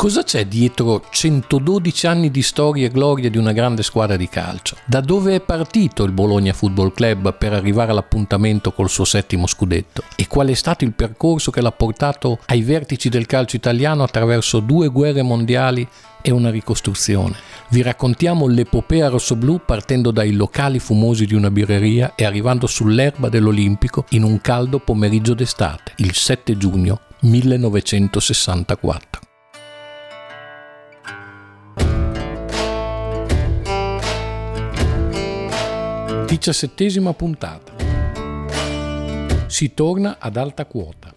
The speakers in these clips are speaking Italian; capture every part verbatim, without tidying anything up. Cosa c'è dietro centododici anni di storia e gloria di una grande squadra di calcio? Da dove è partito il Bologna Football Club per arrivare all'appuntamento col suo settimo scudetto? E qual è stato il percorso che l'ha portato ai vertici del calcio italiano attraverso due guerre mondiali e una ricostruzione? Vi raccontiamo l'epopea rossoblù partendo dai locali fumosi di una birreria e arrivando sull'erba dell'Olimpico in un caldo pomeriggio d'estate, il sette giugno millenovecentosessantaquattro. Diciassettesima puntata. Si torna ad alta quota.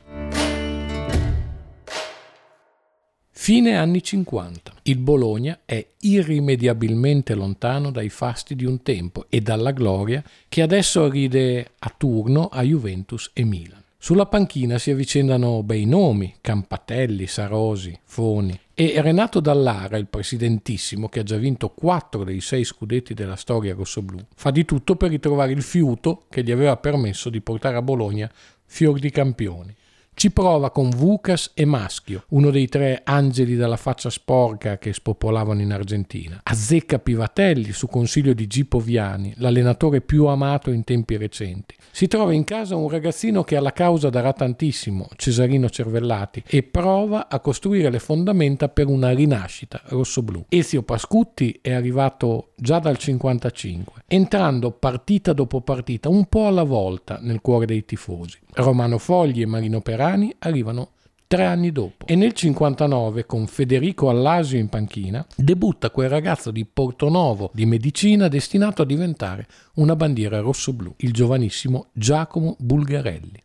Fine anni cinquanta. Il Bologna è irrimediabilmente lontano dai fasti di un tempo e dalla gloria che adesso ride a turno a Juventus e Milan. Sulla panchina si avvicendano bei nomi: Campatelli, Sarosi, Foni. E Renato Dall'Ara, il presidentissimo, che ha già vinto quattro dei sei scudetti della storia rossoblù, fa di tutto per ritrovare il fiuto che gli aveva permesso di portare a Bologna fior di campioni. Ci prova con Vukas e Maschio, uno dei tre angeli dalla faccia sporca che spopolavano in Argentina. Azzecca Pivatelli su consiglio di Gipo Viani, l'allenatore più amato in tempi recenti. Si trova in casa un ragazzino che alla causa darà tantissimo, Cesarino Cervellati, e prova a costruire le fondamenta per una rinascita rossoblù. Ezio Pascutti è arrivato già dal cinquantacinque, entrando partita dopo partita, un po' alla volta, nel cuore dei tifosi. Romano Fogli e Marino Perani arrivano tre anni dopo e nel cinquantanove, con Federico Allasio in panchina, debutta quel ragazzo di Portonovo di medicina destinato a diventare una bandiera rossoblù, il giovanissimo Giacomo Bulgarelli.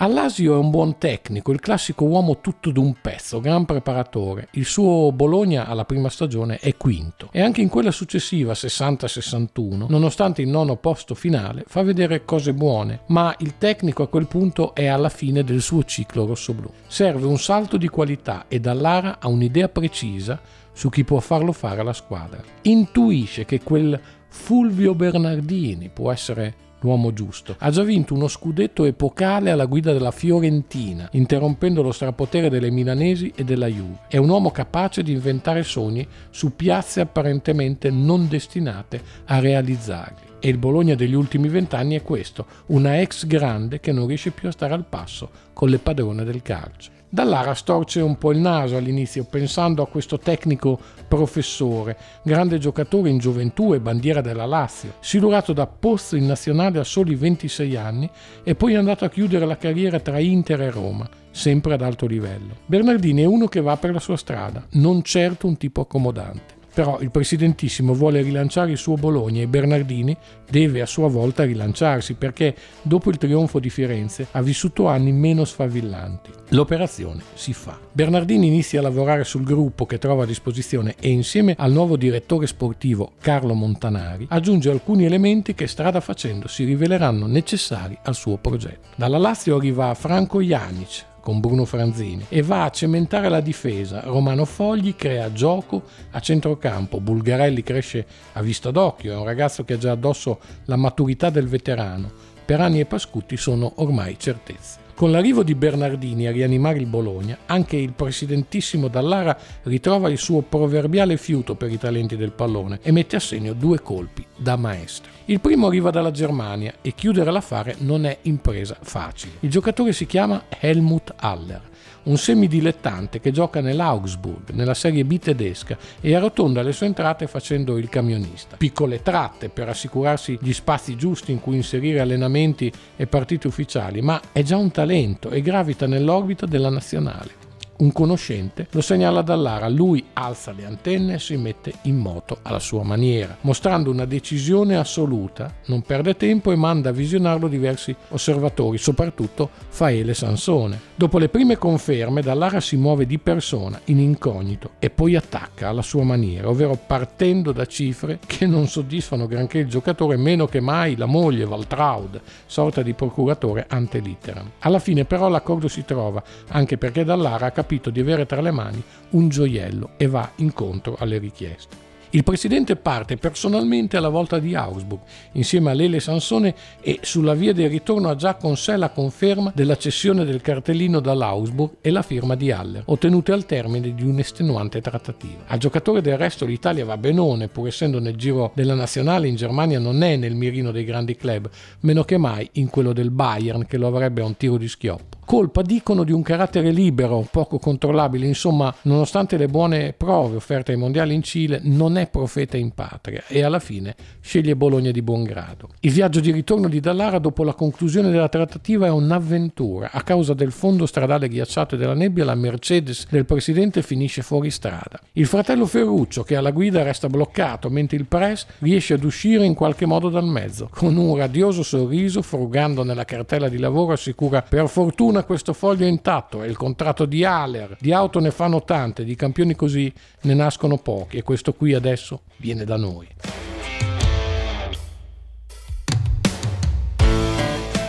Allasio è un buon tecnico, il classico uomo tutto d'un pezzo, gran preparatore. Il suo Bologna alla prima stagione è quinto e anche in quella successiva, sessanta sessantuno, nonostante il nono posto finale, fa vedere cose buone, ma il tecnico a quel punto è alla fine del suo ciclo rossoblù. Serve un salto di qualità e Dall'Ara ha un'idea precisa su chi può farlo fare alla squadra. Intuisce che quel Fulvio Bernardini può essere l'uomo giusto. Ha già vinto uno scudetto epocale alla guida della Fiorentina, interrompendo lo strapotere delle milanesi e della Juve. È un uomo capace di inventare sogni su piazze apparentemente non destinate a realizzarli. E il Bologna degli ultimi vent'anni è questo, una ex grande che non riesce più a stare al passo con le padrone del calcio. Dall'Ara storce un po' il naso all'inizio, pensando a questo tecnico professore, grande giocatore in gioventù e bandiera della Lazio, silurato da Pozzo in nazionale a soli ventisei anni e poi è andato a chiudere la carriera tra Inter e Roma, sempre ad alto livello. Bernardini è uno che va per la sua strada, non certo un tipo accomodante. Però il presidentissimo vuole rilanciare il suo Bologna e Bernardini deve a sua volta rilanciarsi perché dopo il trionfo di Firenze ha vissuto anni meno sfavillanti. L'operazione si fa. Bernardini inizia a lavorare sul gruppo che trova a disposizione e insieme al nuovo direttore sportivo Carlo Montanari aggiunge alcuni elementi che strada facendo si riveleranno necessari al suo progetto. Dalla Lazio arriva Franco Janich con Bruno Franzini e va a cementare la difesa. Romano Fogli crea gioco a centrocampo, Bulgarelli cresce a vista d'occhio, è un ragazzo che ha già addosso la maturità del veterano, Perani e Pascutti sono ormai certezze. Con l'arrivo di Bernardini a rianimare il Bologna, anche il presidentissimo Dall'Ara ritrova il suo proverbiale fiuto per i talenti del pallone e mette a segno due colpi da maestro. Il primo arriva dalla Germania e chiudere l'affare non è impresa facile. Il giocatore si chiama Helmut Haller, un semidilettante che gioca nell'Augsburg, nella Serie B tedesca, e arrotonda le sue entrate facendo il camionista. Piccole tratte per assicurarsi gli spazi giusti in cui inserire allenamenti e partite ufficiali, ma è già un talento e gravita nell'orbita della nazionale. Un conoscente lo segnala Dall'Ara, lui alza le antenne e si mette in moto alla sua maniera, mostrando una decisione assoluta, non perde tempo e manda a visionarlo diversi osservatori, soprattutto Lele Sansone. Dopo le prime conferme, Dall'Ara si muove di persona, in incognito, e poi attacca alla sua maniera, ovvero partendo da cifre che non soddisfano granché il giocatore, meno che mai la moglie Valtraud, sorta di procuratore ante litteram. Alla fine però l'accordo si trova, anche perché Dall'Ara ha capito di avere tra le mani un gioiello e va incontro alle richieste. Il presidente parte personalmente alla volta di Augsburg, insieme a Lele Sansone, e sulla via del ritorno ha già con sé la conferma della cessione del cartellino dall'Augsburg e la firma di Haller, ottenute al termine di un'estenuante trattativa. Al giocatore del resto l'Italia va benone, pur essendo nel giro della nazionale in Germania non è nel mirino dei grandi club, meno che mai in quello del Bayern, che lo avrebbe a un tiro di schioppo. Colpa, dicono, di un carattere libero, poco controllabile, insomma, nonostante le buone prove offerte ai mondiali in Cile, non è profeta in patria e alla fine sceglie Bologna di buon grado. Il viaggio di ritorno di Dall'Ara dopo la conclusione della trattativa è un'avventura. A causa del fondo stradale ghiacciato e della nebbia, la Mercedes del presidente finisce fuori strada. Il fratello Ferruccio, che alla guida, resta bloccato, mentre il press riesce ad uscire in qualche modo dal mezzo. Con un radioso sorriso, frugando nella cartella di lavoro, assicura: per fortuna questo foglio è intatto, e il contratto di Haller. Di auto ne fanno tante, di campioni così ne nascono pochi, e questo qui adesso viene da noi.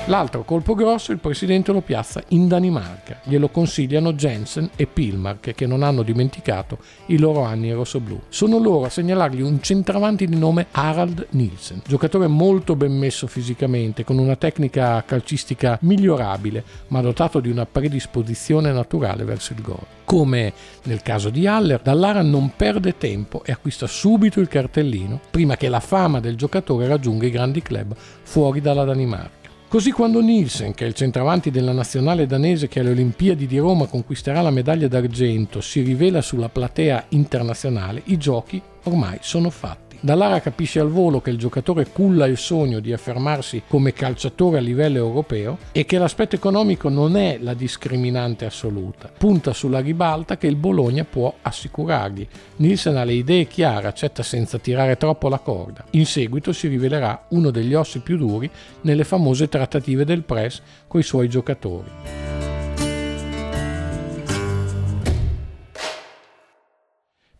L'altro colpo grosso il presidente lo piazza in Danimarca. Glielo consigliano Jensen e Pilmark, che non hanno dimenticato i loro anni rossoblù. Sono loro a segnalargli un centravanti di nome Harald Nielsen, giocatore molto ben messo fisicamente, con una tecnica calcistica migliorabile, ma dotato di una predisposizione naturale verso il gol. Come nel caso di Haller, Dall'Ara non perde tempo e acquista subito il cartellino, prima che la fama del giocatore raggiunga i grandi club fuori dalla Danimarca. Così quando Nielsen, che è il centravanti della nazionale danese che alle Olimpiadi di Roma conquisterà la medaglia d'argento, si rivela sulla platea internazionale, i giochi ormai sono fatti. Dall'Ara capisce al volo che il giocatore culla il sogno di affermarsi come calciatore a livello europeo e che l'aspetto economico non è la discriminante assoluta. Punta sulla ribalta che il Bologna può assicurargli. Nielsen ha le idee chiare, accetta senza tirare troppo la corda. In seguito si rivelerà uno degli ossi più duri nelle famose trattative del press coi suoi giocatori.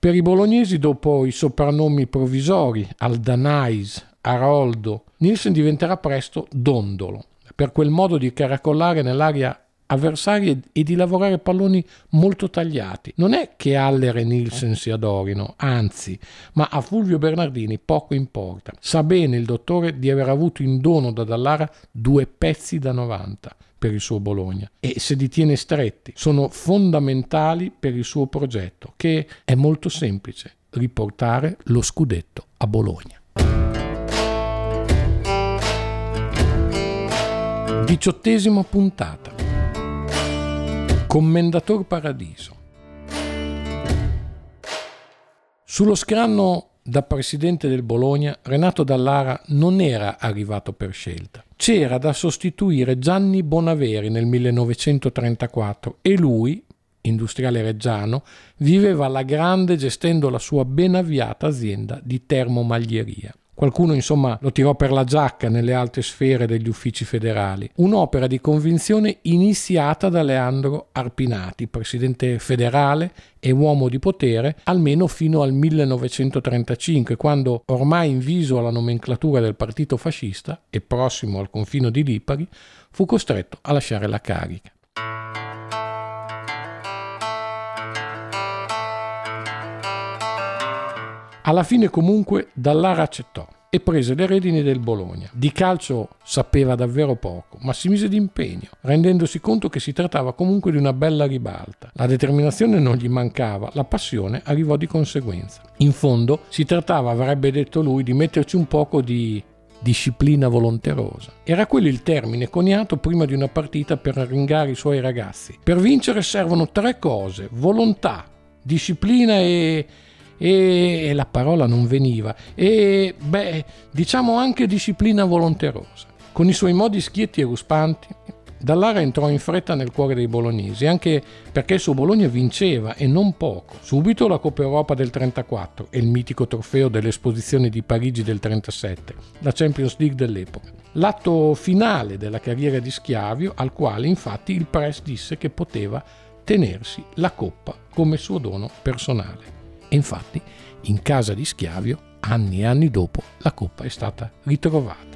Per i bolognesi, dopo i soprannomi provvisori Aldanais, Aroldo, Nielsen diventerà presto Dondolo, per quel modo di caracollare nell'area avversaria e di lavorare palloni molto tagliati. Non è che Haller e Nielsen si adorino, anzi, ma a Fulvio Bernardini poco importa. Sa bene il dottore di aver avuto in dono da Dall'Ara due pezzi da novanta per il suo Bologna, e se li tiene stretti sono fondamentali per il suo progetto, che è molto semplice: riportare lo scudetto a Bologna. Diciottesima puntata. Commendator Paradiso. Sullo scranno da presidente del Bologna, Renato Dall'Ara non era arrivato per scelta. C'era da sostituire Gianni Bonaveri nel millenovecentotrentaquattro e lui, industriale reggiano, viveva alla grande gestendo la sua ben avviata azienda di termomaglieria. Qualcuno, insomma, lo tirò per la giacca nelle alte sfere degli uffici federali. Un'opera di convinzione iniziata da Leandro Arpinati, presidente federale e uomo di potere, almeno fino al millenovecentotrentacinque, quando, ormai inviso alla nomenclatura del partito fascista e prossimo al confino di Lipari, fu costretto a lasciare la carica. Alla fine comunque Dall'Ara accettò e prese le redini del Bologna. Di calcio sapeva davvero poco, ma si mise d'impegno, rendendosi conto che si trattava comunque di una bella ribalta. La determinazione non gli mancava, la passione arrivò di conseguenza. In fondo si trattava, avrebbe detto lui, di metterci un poco di disciplina volonterosa. Era quello il termine coniato prima di una partita per arringare i suoi ragazzi. Per vincere servono tre cose: volontà, disciplina e... e la parola non veniva, e beh, diciamo anche disciplina volonterosa. Con i suoi modi schietti e ruspanti, Dall'Ara entrò in fretta nel cuore dei bolognesi, anche perché il suo Bologna vinceva, e non poco. Subito la Coppa Europa del trentaquattro e il mitico trofeo dell'Esposizione di Parigi del trentasette, la Champions League dell'epoca. L'atto finale della carriera di Schiavio, al quale infatti il press disse che poteva tenersi la Coppa come suo dono personale. E infatti, in casa di Schiavio, anni e anni dopo, la coppa è stata ritrovata.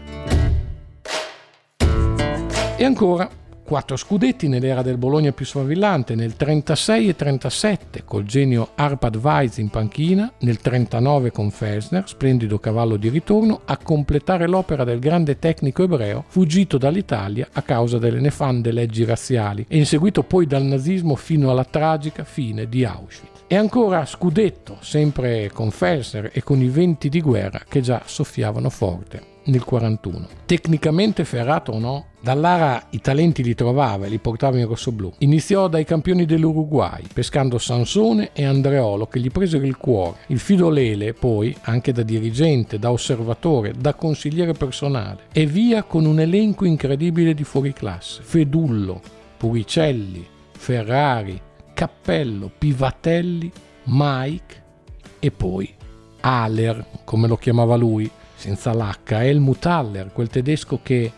E ancora, Quattro scudetti nell'era del Bologna più sfavillante, nel trentasei e trentasette col genio Arpad Weiz in panchina, nel trentanove con Felsner, splendido cavallo di ritorno, a completare l'opera del grande tecnico ebreo fuggito dall'Italia a causa delle nefande leggi razziali e inseguito poi dal nazismo fino alla tragica fine di Auschwitz. E ancora scudetto, sempre con Felsner e con i venti di guerra che già soffiavano forte nel quarantuno. Tecnicamente ferrato o no, Dall'Ara i talenti li trovava e li portava in rossoblù. Iniziò dai campioni dell'Uruguay, pescando Sansone e Andreolo che gli presero il cuore. Il fido Lele, poi, anche da dirigente, da osservatore, da consigliere personale. E via con un elenco incredibile di fuoriclasse. Fedullo, Puricelli, Ferrari, Cappello, Pivatelli, Mike e poi Haller, come lo chiamava lui, senza l'H, Helmut Haller, quel tedesco che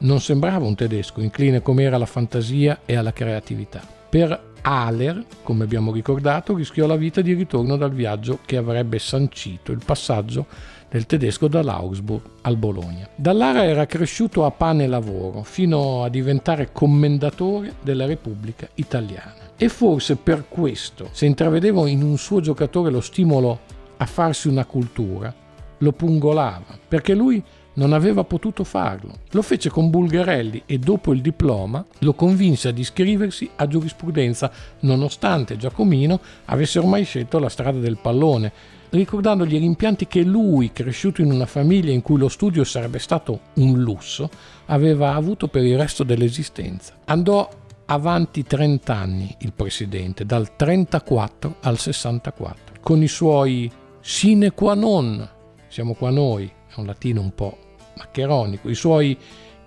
non sembrava un tedesco, incline come era alla fantasia e alla creatività. Per Haller, come abbiamo ricordato, rischiò la vita di ritorno dal viaggio che avrebbe sancito il passaggio del tedesco dall'Augsburg al Bologna. Dall'Ara era cresciuto a pane e lavoro, fino a diventare commendatore della Repubblica Italiana. E forse per questo, se intravedeva in un suo giocatore lo stimolo a farsi una cultura, lo pungolava, perché lui non aveva potuto farlo. Lo fece con Bulgarelli e dopo il diploma lo convinse ad iscriversi a giurisprudenza, nonostante Giacomino avesse ormai scelto la strada del pallone, ricordandogli i rimpianti che lui, cresciuto in una famiglia in cui lo studio sarebbe stato un lusso, aveva avuto per il resto dell'esistenza. Andò avanti trent'anni il presidente, dal trentaquattro al sessantaquattro, con i suoi sine qua non, siamo qua noi, è un latino un po' maccheronico, i suoi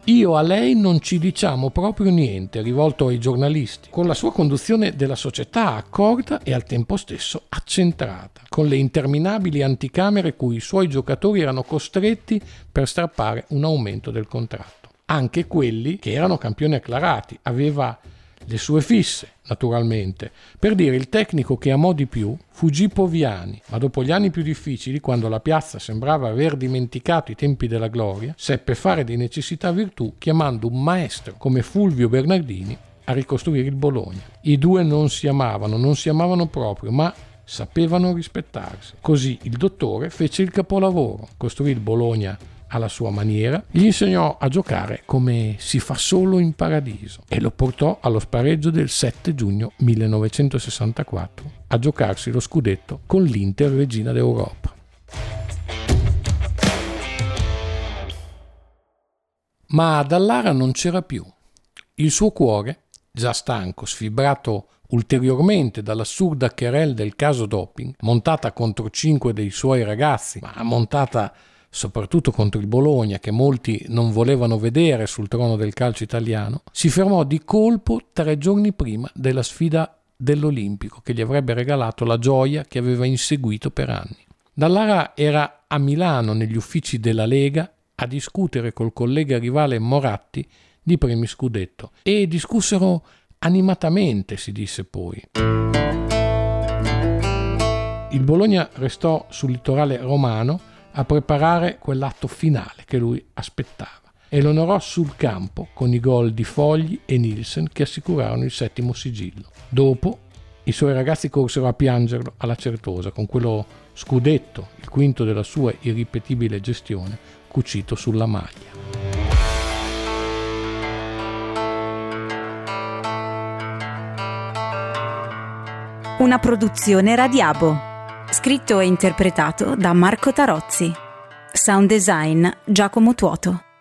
io a lei non ci diciamo proprio niente, rivolto ai giornalisti, con la sua conduzione della società accorta e al tempo stesso accentrata, con le interminabili anticamere cui i suoi giocatori erano costretti per strappare un aumento del contratto. Anche quelli che erano campioni acclarati, aveva le sue fisse, naturalmente. Per dire, il tecnico che amò di più fu Gipo Viani, ma dopo gli anni più difficili, quando la piazza sembrava aver dimenticato i tempi della gloria, seppe fare di necessità virtù chiamando un maestro come Fulvio Bernardini a ricostruire il Bologna. I due non si amavano, non si amavano proprio, ma sapevano rispettarsi. Così il dottore fece il capolavoro, costruì il Bologna alla sua maniera, gli insegnò a giocare come si fa solo in paradiso e lo portò allo spareggio del sette giugno millenovecentosessantaquattro a giocarsi lo scudetto con l'Inter Regina d'Europa. Ma Dall'Ara non c'era più. Il suo cuore, già stanco, sfibrato ulteriormente dall'assurda querelle del caso doping, montata contro cinque dei suoi ragazzi, ma montata soprattutto contro il Bologna, che molti non volevano vedere sul trono del calcio italiano, si fermò di colpo tre giorni prima della sfida dell'Olimpico, che gli avrebbe regalato la gioia che aveva inseguito per anni. Dall'Ara era a Milano, negli uffici della Lega, a discutere col collega rivale Moratti di premi scudetto. E discussero animatamente, si disse poi. Il Bologna restò sul litorale romano a preparare quell'atto finale che lui aspettava e lo onorò sul campo con i gol di Fogli e Nielsen che assicurarono il settimo sigillo. Dopo i suoi ragazzi corsero a piangerlo alla Certosa con quello scudetto, il quinto della sua irripetibile gestione, cucito sulla maglia. Una produzione Radiabo. Scritto e interpretato da Marco Tarozzi. Sound design Giacomo Tuoto.